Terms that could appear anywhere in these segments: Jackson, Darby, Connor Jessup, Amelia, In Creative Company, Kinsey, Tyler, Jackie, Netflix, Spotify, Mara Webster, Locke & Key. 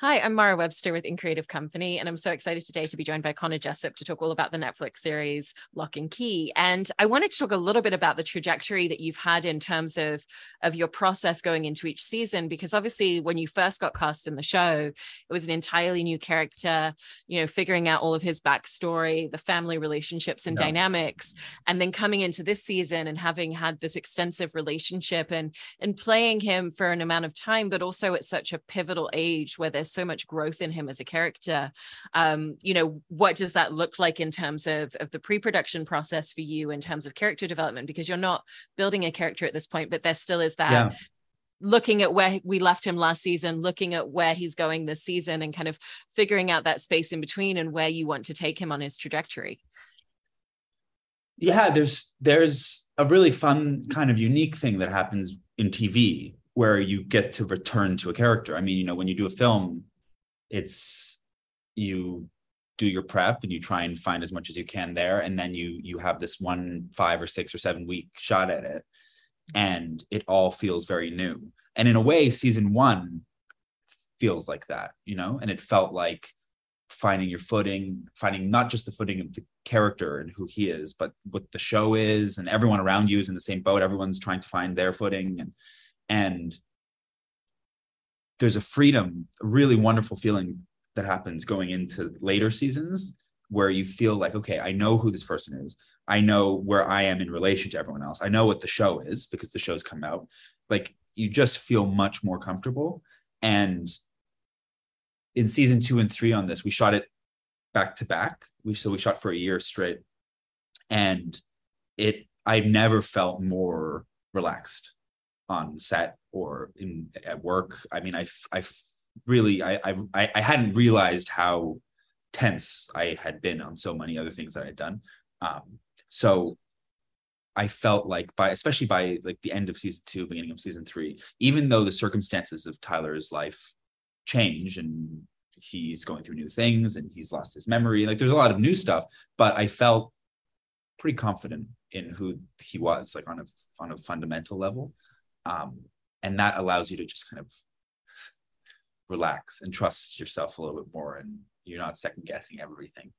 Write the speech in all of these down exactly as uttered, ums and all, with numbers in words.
Hi, I'm Mara Webster with In Creative Company, and I'm so excited today to be joined by Connor Jessup to talk all about the Netflix series Locke and Key. And I wanted to talk a little bit about the trajectory that you've had in terms of, of your process going into each season, because obviously when you first got cast in the show, it was an entirely new character, you know, figuring out all of his backstory, the family relationships and yeah. dynamics, and then coming into this season and having had this extensive relationship and, and playing him for an amount of time, but also at such a pivotal age where there's so much growth in him as a character. Um, you know, what does that look like in terms of, of the pre-production process for you in terms of character development? Because you're not building a character at this point, but there still is that yeah. looking at where we left him last season, looking at where he's going this season and kind of figuring out that space in between and where you want to take him on his trajectory. Yeah, there's there's a really fun kind of unique thing that happens in T V where you get to return to a character. I mean, you know, when you do a film, it's you do your prep and you try and find as much as you can there. And then you you have this one five or six or seven week shot at it. And it all feels very new. And in a way, season one feels like that, you know, and it felt like finding your footing, finding not just the footing of the character and who he is, but what the show is, and everyone around you is in the same boat. Everyone's trying to find their footing. And And there's a freedom, a really wonderful feeling that happens going into later seasons where you feel like, okay, I know who this person is. I know where I am in relation to everyone else. I know what the show is because the show's come out. Like, you just feel much more comfortable. And in season two and three on this, we shot it back to back. We, so we shot for a year straight. And it, I've never felt more relaxed on set or in at work. I mean, I, I really, I, I, I hadn't realized how tense I had been on so many other things that I'd done. Um, so I felt like by, especially by like the end of season two, beginning of season three, even though the circumstances of Tyler's life change and he's going through new things and he's lost his memory, like there's a lot of new stuff, but I felt pretty confident in who he was, like on a, on a fundamental level. Um, and that allows you to just kind of relax and trust yourself a little bit more, and you're not second guessing everything.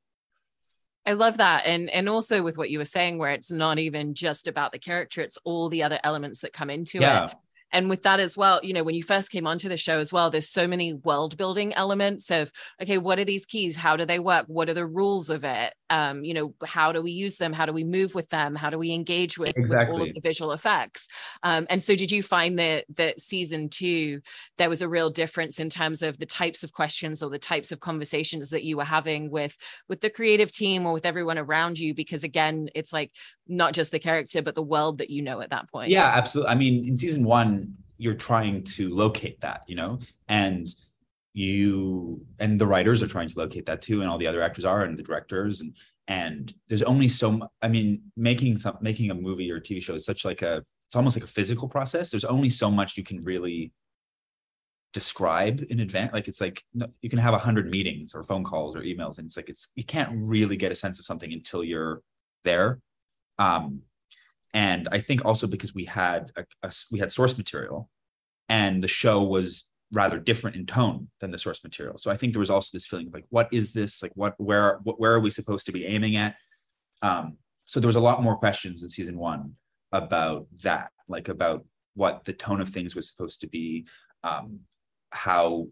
I love that. And, and also with what you were saying, where it's not even just about the character, it's all the other elements that come into yeah. it. And with that as well, you know, when you first came onto the show as well, there's so many world building elements of, okay, what are these keys? How do they work? What are the rules of it? Um, you know, how do we use them? How do we move with them? How do we engage with, exactly. with all of the visual effects? Um, and so did you find that that season two, there was a real difference in terms of the types of questions or the types of conversations that you were having with, with the creative team or with everyone around you? Because again, it's like not just the character, but the world that you know at that point. Yeah, absolutely. I mean, in season one, you're trying to locate that, you know, and you and the writers are trying to locate that too, and all the other actors are, and the directors, and and there's only so much. I mean, making some making a movie or a T V show is such like a it's almost like a physical process. There's only so much you can really describe in advance. Like it's like you can have a hundred meetings or phone calls or emails, and it's like it's you can't really get a sense of something until you're there. Um, And I think also because we had a, a, we had source material, and the show was rather different in tone than the source material. So I think there was also this feeling of like, what is this? Like, what, where, what, where are we supposed to be aiming at? Um, so there was a lot more questions in season one about that, like about what the tone of things was supposed to be, um, how,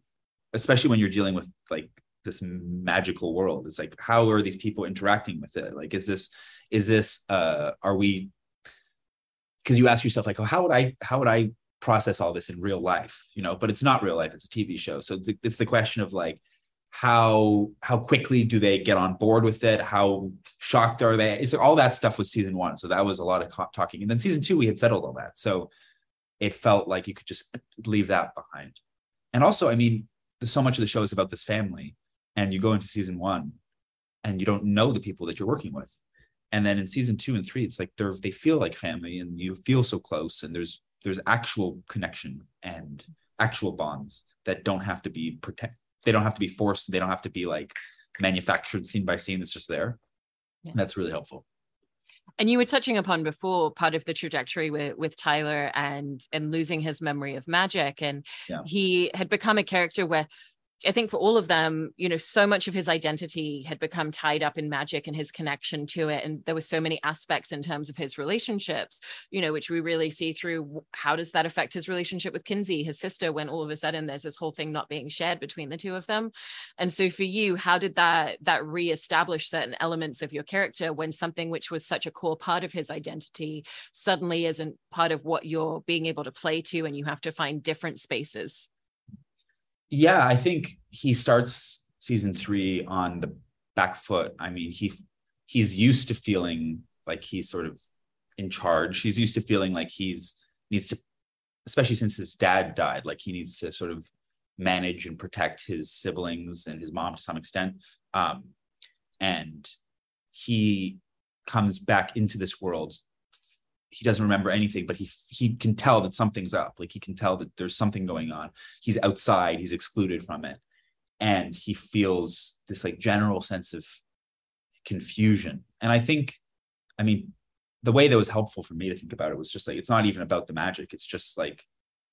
especially when you're dealing with like this magical world, it's like, how are these people interacting with it? Like, is this, is this, uh, are we, because you ask yourself like, oh, how would I, how would I process all this in real life? You know, but it's not real life. It's a T V show. So th- it's the question of like, how, how quickly do they get on board with it? How shocked are they? It's all that stuff was season one. So that was a lot of co- talking. And then season two, we had settled all that. So it felt like you could just leave that behind. And also, I mean, there's so much of the show is about this family, and you go into season one and you don't know the people that you're working with. And then in season two and three, it's like they're they feel like family, and you feel so close, and there's there's actual connection and actual bonds that don't have to be protect. They don't have to be forced. They don't have to be like manufactured scene by scene. It's just there. Yeah. And that's really helpful. And you were touching upon before part of the trajectory with, with Tyler and and losing his memory of magic, and yeah. he had become a character where I think for all of them, you know, so much of his identity had become tied up in magic and his connection to it. And there were so many aspects in terms of his relationships, you know, which we really see through how does that affect his relationship with Kinsey, his sister, when all of a sudden there's this whole thing not being shared between the two of them. And so for you, how did that, that reestablish certain elements of your character when something which was such a core part of his identity suddenly isn't part of what you're being able to play to, and you have to find different spaces? Yeah, I think he starts season three on the back foot. I mean, he he's used to feeling like he's sort of in charge. He's used to feeling like he's needs to, especially since his dad died, like he needs to sort of manage and protect his siblings and his mom to some extent. Um, and he comes back into this world. He doesn't remember anything, but he he can tell that something's up. Like he can tell that there's something going on. He's outside, he's excluded from it. And he feels this like general sense of confusion. And I think, I mean, the way that was helpful for me to think about it was just like, it's not even about the magic. It's just like,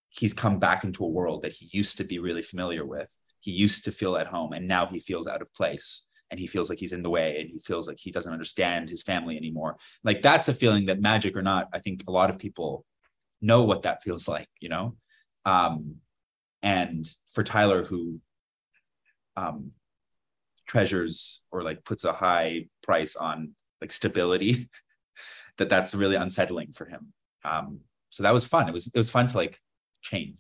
he's come back into a world that he used to be really familiar with. He used to feel at home, and now he feels out of place. And he feels like he's in the way, and he feels like he doesn't understand his family anymore. Like that's a feeling that, magic or not, I think a lot of people know what that feels like, you know? Um, and for Tyler, who um, treasures or like puts a high price on like stability, that that's really unsettling for him. Um, so that was fun. It was, it was fun to like change.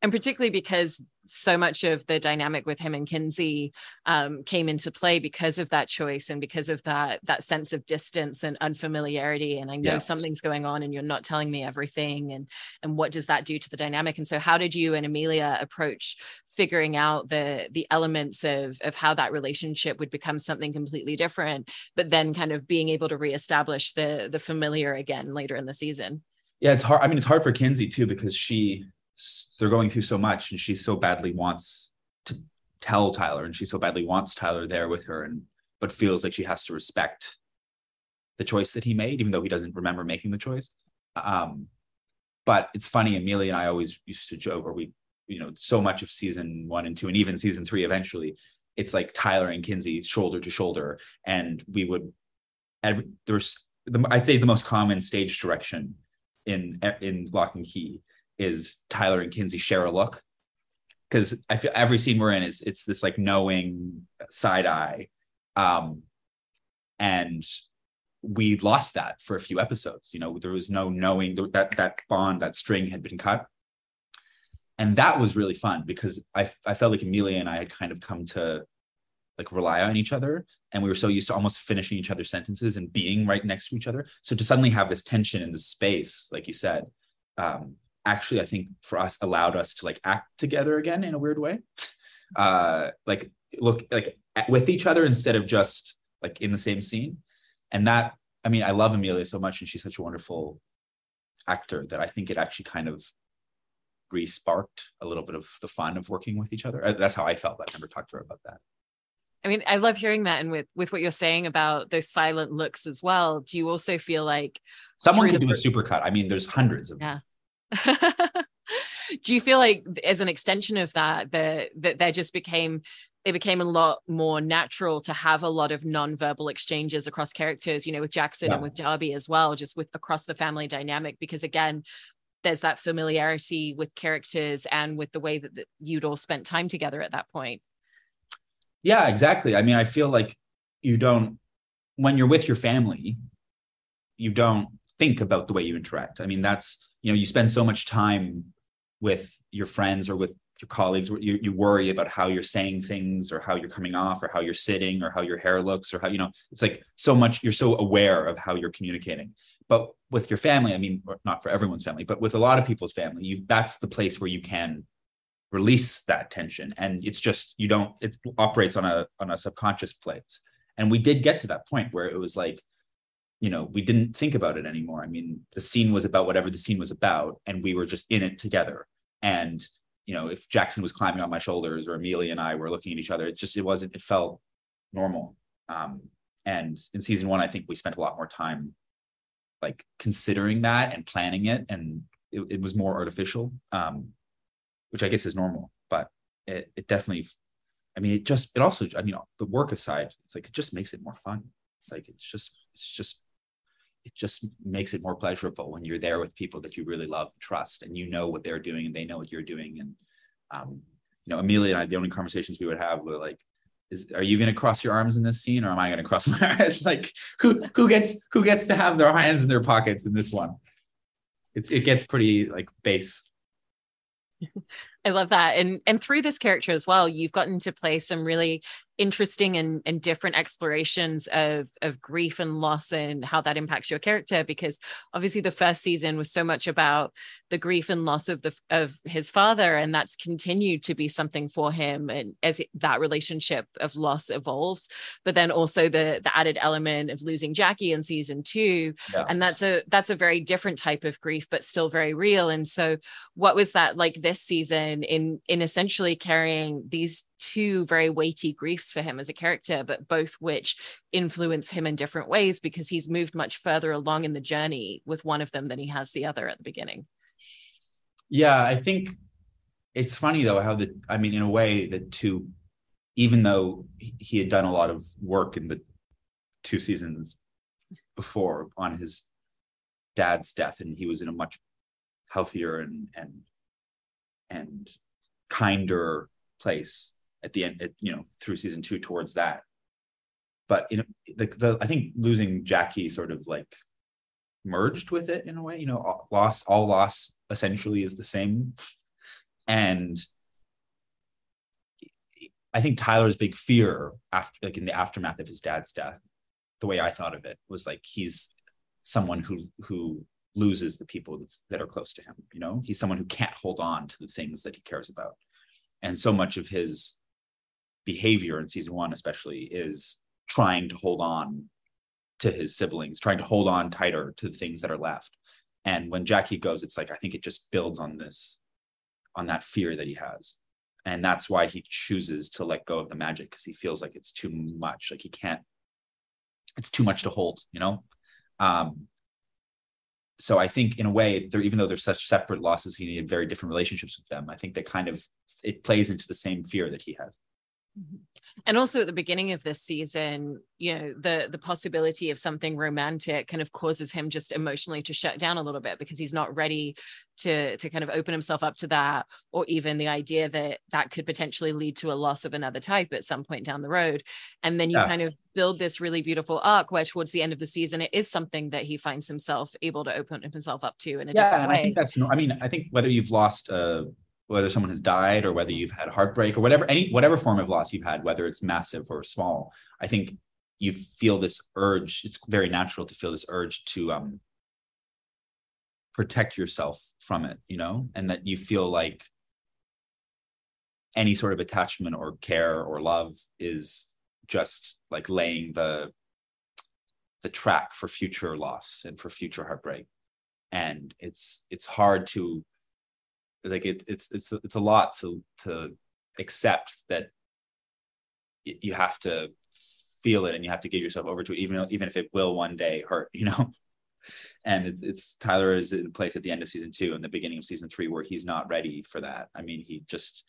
And particularly because so much of the dynamic with him and Kinsey um, came into play because of that choice and because of that that sense of distance and unfamiliarity. And I know yeah. something's going on and you're not telling me everything. And, and what does that do to the dynamic? And so how did you and Amelia approach figuring out the the elements of, of how that relationship would become something completely different, but then kind of being able to reestablish the, the familiar again later in the season? Yeah, it's hard. I mean, it's hard for Kinsey too, because she... they're going through so much, and she so badly wants to tell Tyler, and she so badly wants Tyler there with her, and but feels like she has to respect the choice that he made, even though he doesn't remember making the choice. Um, but it's funny, Amelia and I always used to joke, or we, you know, so much of season one and two, and even season three eventually, it's like Tyler and Kinsey shoulder to shoulder, and we would, every, there was, the, I'd say the most common stage direction in in Locke and Key is Tyler and Kinsey share a look, because I feel every scene we're in is it's this like knowing side eye, um, and we lost that for a few episodes. You know, there was no knowing that that bond, that string had been cut, and that was really fun because I I felt like Amelia and I had kind of come to like rely on each other, and we were so used to almost finishing each other's sentences and being right next to each other. So to suddenly have this tension in this space, like you said. Um, actually, I think for us allowed us to like act together again in a weird way, uh, like look like at, with each other instead of just like in the same scene. And that, I mean, I love Amelia so much, and she's such a wonderful actor that I think it actually kind of re-sparked a little bit of the fun of working with each other. That's how I felt. I never talked to her about that. I mean, I love hearing that. And with, with what you're saying about those silent looks as well, do you also feel like someone could do a supercut? I mean, there's hundreds of yeah. Do you feel like as an extension of that, that that there just became, it became a lot more natural to have a lot of non-verbal exchanges across characters, you know, with Jackson yeah. and with Darby as well, just with across the family dynamic, because again, there's that familiarity with characters and with the way that, that you'd all spent time together at that point. Yeah, exactly. I mean, I feel like you don't, when you're with your family, you don't think about the way you interact. I mean, that's, you know, you spend so much time with your friends or with your colleagues, you, you worry about how you're saying things or how you're coming off or how you're sitting or how your hair looks or how, you know, it's like so much, you're so aware of how you're communicating. But with your family, I mean, not for everyone's family, but with a lot of people's family, you, that's the place where you can release that tension. And it's just, you don't, it operates on a, on a subconscious place. And we did get to that point where it was like, you know, we didn't think about it anymore. I mean, the scene was about whatever the scene was about, and we were just in it together. And, you know, if Jackson was climbing on my shoulders or Amelia and I were looking at each other, it just, it wasn't, it felt normal. Um, and in season one, I think we spent a lot more time like considering that and planning it. And it, it was more artificial, um, which I guess is normal, but it, it definitely, I mean, it just, it also, I mean, the work aside, it's like, it just makes it more fun. It's like, it's just, it's just, it just makes it more pleasurable when you're there with people that you really love and trust, and you know what they're doing and they know what you're doing. And, um, you know, Amelia and I, the only conversations we would have were like, is, are you going to cross your arms in this scene, or am I going to cross my arms? Like, who who gets who gets to have their hands in their pockets in this one? It's it gets pretty like base. I love that, and and through this character as well, you've gotten to play some really interesting and and different explorations of of grief and loss and how that impacts your character. Because obviously, the first season was so much about the grief and loss of the of his father, and that's continued to be something for him. And as it, that relationship of loss evolves, but then also the the added element of losing Jackie in season two, yeah. and that's a that's a very different type of grief, but still very real. And so, what was that like this season? in in essentially carrying these two very weighty griefs for him as a character, but both which influence him in different ways because he's moved much further along in the journey with one of them than he has the other at the beginning. Yeah, I think it's funny though how the, I mean, in a way that two, even though he had done a lot of work in the two seasons before on his dad's death, and he was in a much healthier and and and kinder place at the end, at, you know, through season two towards that. But you know, the, the, I think losing Jackie sort of like merged with it in a way, you know, all, loss, all loss essentially is the same. And I think Tyler's big fear after, like in the aftermath of his dad's death, the way I thought of it was like, he's someone who, who, loses the people that's, that are close to him. You know, he's someone who can't hold on to the things that he cares about. And so much of his behavior in season one, especially, is trying to hold on to his siblings, trying to hold on tighter to the things that are left. And when Jackie goes, it's like, I think it just builds on this, on that fear that he has. And that's why he chooses to let go of the magic, because he feels like it's too much. Like he can't, it's too much to hold, you know? Um, So I think in a way, they're, even though they're such separate losses, he needed very different relationships with them. I think that kind of, it plays into the same fear that he has. And also at the beginning of this season, you know, the, the possibility of something romantic kind of causes him just emotionally to shut down a little bit because he's not ready to, to kind of open himself up to that, or even the idea that that could potentially lead to a loss of another type at some point down the road. And then you yeah. kind of build this really beautiful arc where towards the end of the season, it is something that he finds himself able to open himself up to in a yeah, different and way. I think that's, I mean, I think whether you've lost a, uh... whether someone has died or whether you've had heartbreak or whatever, any, whatever form of loss you've had, whether it's massive or small, I think you feel this urge. It's very natural to feel this urge to um, protect yourself from it, you know, and that you feel like any sort of attachment or care or love is just like laying the, the track for future loss and for future heartbreak. And it's, it's hard to, like it, it's it's it's a lot to to accept that it, you have to feel it and you have to give yourself over to it, even even if it will one day hurt, you know. And it, it's Tyler is in place at the end of season two and the beginning of season three where he's not ready for that. I mean, he just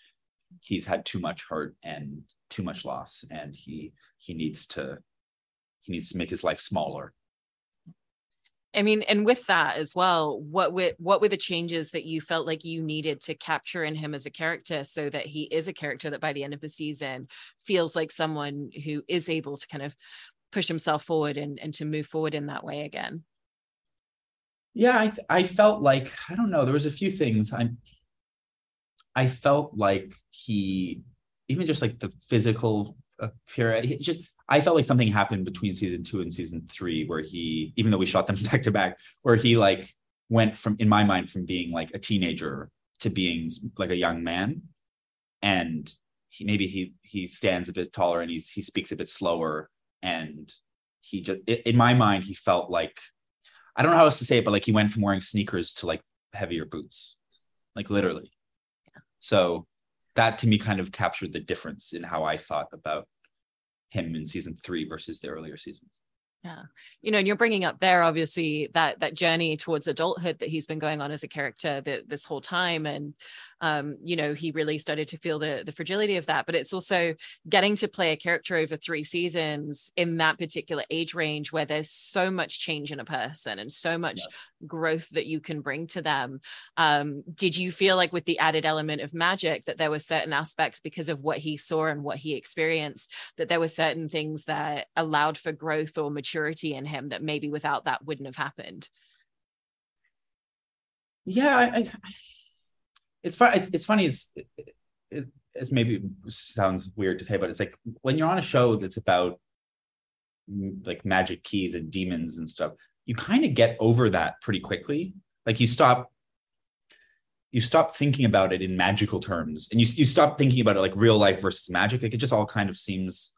he's had too much hurt and too much loss, and he he needs to he needs to make his life smaller. I mean, and with that as well, what were, what were the changes that you felt like you needed to capture in him as a character so that he is a character that by the end of the season feels like someone who is able to kind of push himself forward and, and to move forward in that way again? Yeah, I, th- I felt like, I don't know, there was a few things. I I felt like he, even just like the physical appearance, just I felt like something happened between season two and season three where he, even though we shot them back to back, where he like went from, in my mind, from being like a teenager to being like a young man. And he, maybe he, he stands a bit taller and he, he speaks a bit slower. And he just, in my mind, he felt like, I don't know how else to say it, but like he went from wearing sneakers to like heavier boots, like literally. So that to me kind of captured the difference in how I thought about him in season three versus the earlier seasons. Yeah. You know, and you're bringing up there, obviously, that that journey towards adulthood that he's been going on as a character the, this whole time. And, um, you know, he really started to feel the, the fragility of that. But it's also getting to play a character over three seasons in that particular age range where there's so much change in a person and so much yeah. growth that you can bring to them. Um, did you feel like with the added element of magic that there were certain aspects because of what he saw and what he experienced, that there were certain things that allowed for growth or maturity? Maturity in him that maybe without that wouldn't have happened? Yeah, I, I, it's fun. It's, it's funny. It's it, it, it's maybe sounds weird to say, but it's like when you're on a show that's about like magic keys and demons and stuff, you kind of get over that pretty quickly. Like you stop, you stop thinking about it in magical terms, and you you stop thinking about it like real life versus magic. Like it just all kind of seems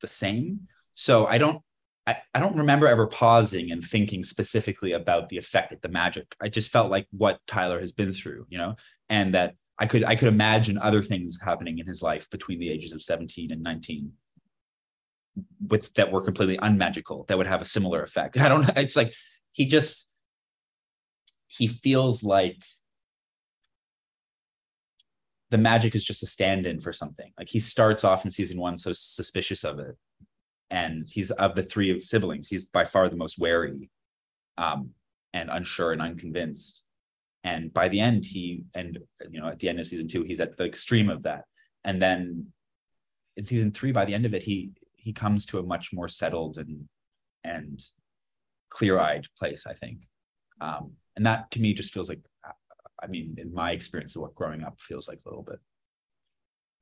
the same. So I don't. I, I don't remember ever pausing and thinking specifically about the effect of the magic. I just felt like what Tyler has been through, you know, and that I could I could imagine other things happening in his life between the ages of seventeen and nineteen with that were completely unmagical that would have a similar effect. I don't know. It's like he just he feels like the magic is just a stand-in for something. Like he starts off in season one so suspicious of it. And he's of the three of siblings, he's by far the most wary um, and unsure and unconvinced. And by the end, he, and you know, at the end of season two, he's at the extreme of that. And then in season three, by the end of it, he he comes to a much more settled and and clear-eyed place, I think. Um, and that to me just feels like, I mean, in my experience of what growing up feels like a little bit.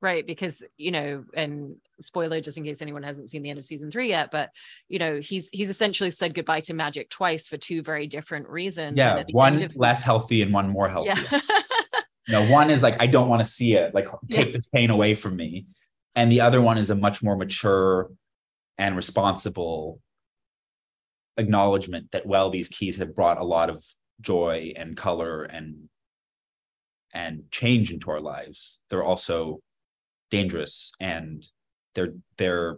Right, because, you know, and spoiler just in case anyone hasn't seen the end of season three yet, but, you know, he's he's essentially said goodbye to magic twice for two very different reasons. Yeah, one of- less healthy and one more healthy. Yeah. No, one is like, I don't want to see it, like, take yeah. this pain away from me. And the other one is a much more mature and responsible acknowledgement that, well, these keys have brought a lot of joy and color and and change into our lives. They're also dangerous and they're they're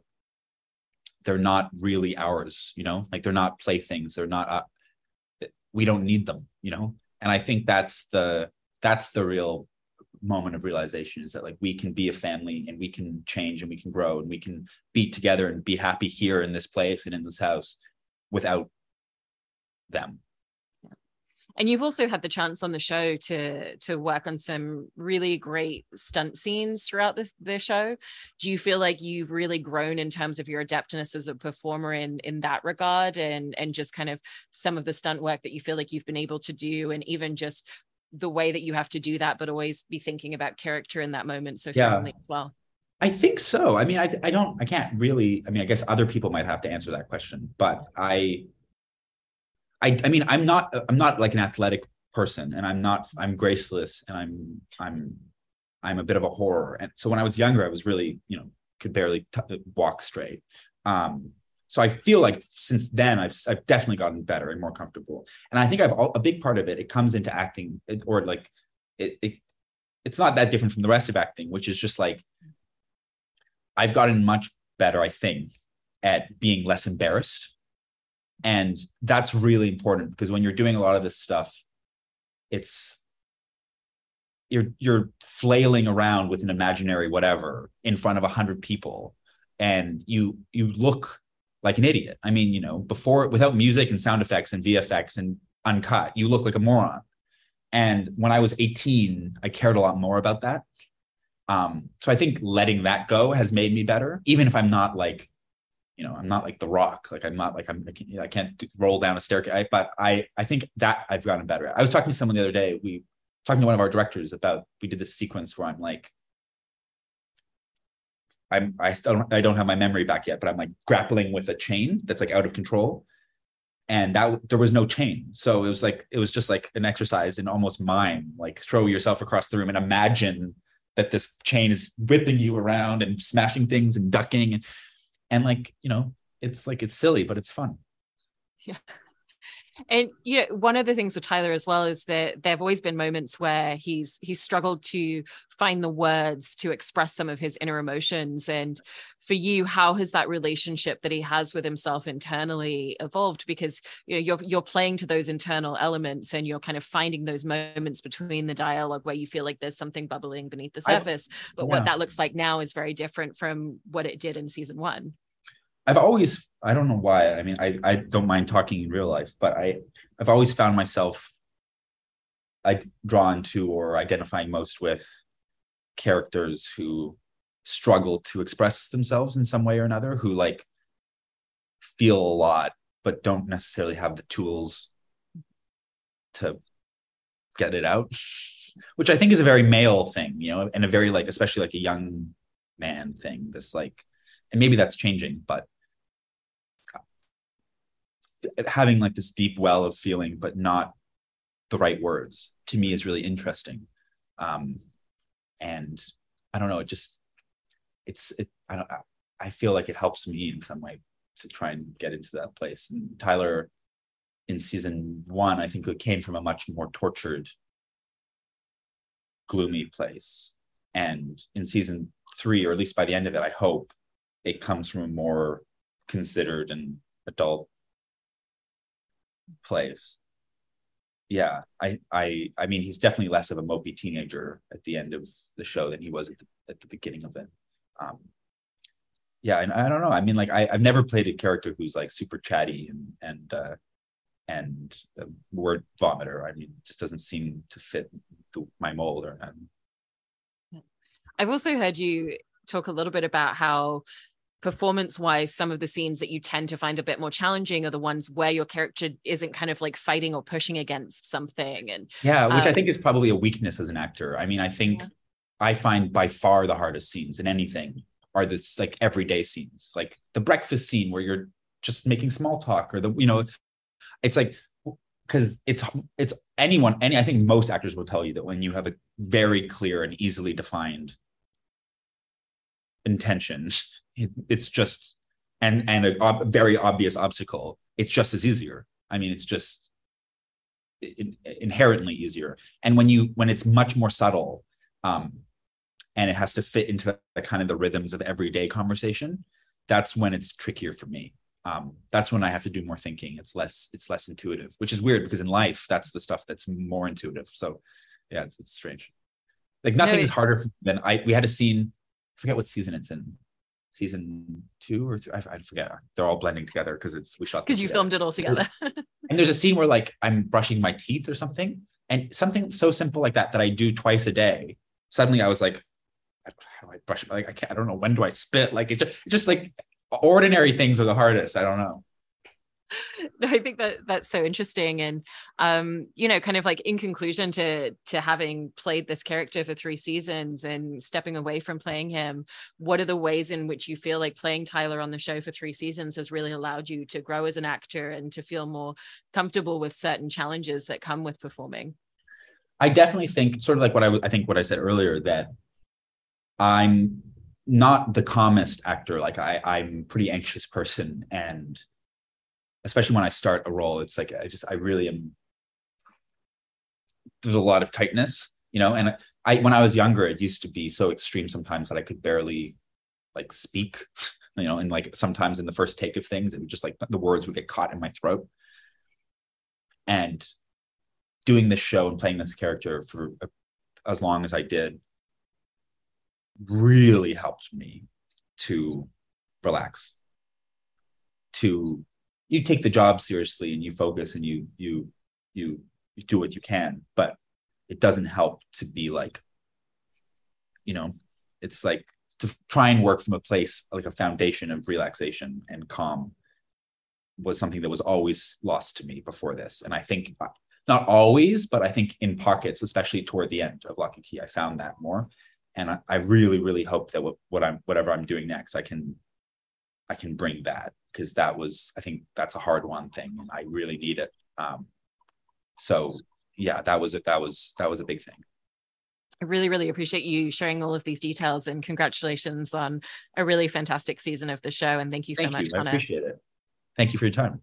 they're not really ours, you know, like they're not playthings, they're not uh, we don't need them, you know. And I think that's the that's the real moment of realization, is that like we can be a family and we can change and we can grow and we can be together and be happy here in this place and in this house without them. And you've also had the chance on the show to to work on some really great stunt scenes throughout this, the show. Do you feel like you've really grown in terms of your adeptness as a performer in, in that regard, and, and just kind of some of the stunt work that you feel like you've been able to do, and even just the way that you have to do that, but always be thinking about character in that moment so strongly yeah. as well? I think so. I mean, I I don't, I can't really, I mean, I guess other people might have to answer that question, but I... I, I mean, I'm not, I'm not like an athletic person, and I'm not, I'm graceless, and I'm, I'm, I'm a bit of a horror. And so when I was younger, I was really, you know, could barely t- walk straight. Um, so I feel like since then I've, I've definitely gotten better and more comfortable. And I think I've all, a big part of it, it comes into acting, or like, it, it, it's not that different from the rest of acting, which is just like, I've gotten much better, I think, at being less embarrassed. And that's really important, because when you're doing a lot of this stuff, it's you're you're flailing around with an imaginary whatever in front of a hundred people, and you you look like an idiot. I mean, you know, before without music and sound effects and V F X and uncut, you look like a moron. And when I was eighteen, I cared a lot more about that. Um, so I think letting that go has made me better, even if I'm not like. You know, I'm not like The Rock. Like I'm not like I'm. I can't, I can't roll down a staircase. I, but I, I think that I've gotten better at. I was talking to someone the other day. We talking to one of our directors about. We did this sequence where I'm like, I'm. I don't. I don't have my memory back yet. But I'm like grappling with a chain that's like out of control, and that there was no chain. So it was like it was just like an exercise in almost mime. Like throw yourself across the room and imagine that this chain is whipping you around and smashing things and ducking and. And like, you know, it's like, it's silly, but it's fun. Yeah. And you know, one of the things with Tyler as well is that there have always been moments where he's he's struggled to find the words to express some of his inner emotions. And for you, how has that relationship that he has with himself internally evolved? Because you know, you're you're playing to those internal elements, and you're kind of finding those moments between the dialogue where you feel like there's something bubbling beneath the surface. I've, but yeah. what that looks like now is very different from what it did in season one. I've always, I don't know why. I mean, I, I don't mind talking in real life, but I, I've always found myself I, drawn to or identifying most with characters who struggle to express themselves in some way or another, who like feel a lot, but don't necessarily have the tools to get it out, which I think is a very male thing, you know, and a very like, especially like a young man thing, this like, and maybe that's changing, but having like this deep well of feeling, but not the right words, to me is really interesting. Um, and I don't know, it just, it's, it, I don't, I feel like it helps me in some way to try and get into that place. And Tyler in season one, I think it came from a much more tortured, gloomy place. And in season three, or at least by the end of it, I hope, it comes from a more considered and adult place. Yeah, I, I, I mean, he's definitely less of a mopey teenager at the end of the show than he was at the, at the beginning of it. Um, yeah, and I don't know. I mean, like, I, I've never played a character who's like super chatty and and uh, and a word vomiter. I mean, it just doesn't seem to fit the, my mold. Or um, I've also heard you talk a little bit about how performance-wise, some of the scenes that you tend to find a bit more challenging are the ones where your character isn't kind of like fighting or pushing against something. And yeah, which um, I think is probably a weakness as an actor. I mean, I think yeah. I find by far the hardest scenes in anything are this like everyday scenes, like the breakfast scene where you're just making small talk, or the, you know, it's like, because it's it's anyone, any I think most actors will tell you that when you have a very clear and easily defined intentions, it, it's just and and a ob- very obvious obstacle, it's just as easier. I mean, it's just in, inherently easier. And when you when it's much more subtle, um, and it has to fit into the kind of the rhythms of everyday conversation, that's when it's trickier for me. Um, that's when I have to do more thinking. It's less it's less intuitive, which is weird because in life that's the stuff that's more intuitive. So yeah, it's, it's strange. Like nothing no, is harder for me than I. We had a scene. I forget what season it's in, season two or three. I, I forget. They're all blending together because it's we shot because you together. Filmed it all together. And there's a scene where like I'm brushing my teeth or something, and something so simple like that that I do twice a day. Suddenly I was like, how do I brush? Like I can't. I don't know, when do I spit? Like it's just, just like ordinary things are the hardest. I don't know. No, I think that that's so interesting. And, um, you know, kind of like in conclusion to, to having played this character for three seasons and stepping away from playing him, what are the ways in which you feel like playing Tyler on the show for three seasons has really allowed you to grow as an actor and to feel more comfortable with certain challenges that come with performing? I definitely think sort of like what I, I think what I said earlier, that I'm not the calmest actor. Like I, I'm a pretty anxious person, and especially when I start a role, it's like, I just, I really am, there's a lot of tightness, you know, and I, when I was younger, it used to be so extreme sometimes that I could barely like speak, you know, and like sometimes in the first take of things, it would just like, the words would get caught in my throat. And doing this show and playing this character for a, as long as I did really helped me to relax, to you take the job seriously and you focus and you, you, you, you do what you can, but it doesn't help to be like, you know, it's like to try and work from a place, like a foundation of relaxation and calm was something that was always lost to me before this. And I think not always, but I think in pockets, especially toward the end of Locke and Key, I found that more. And I, I really, really hope that what, what I'm, whatever I'm doing next, I can, I can bring that. Because that was, I think that's a hard one thing, and I really need it. Um, so yeah, that was, that was, that was a big thing. I really, really appreciate you sharing all of these details, and congratulations on a really fantastic season of the show. And thank you so much, Connor. I appreciate it. Thank you for your time.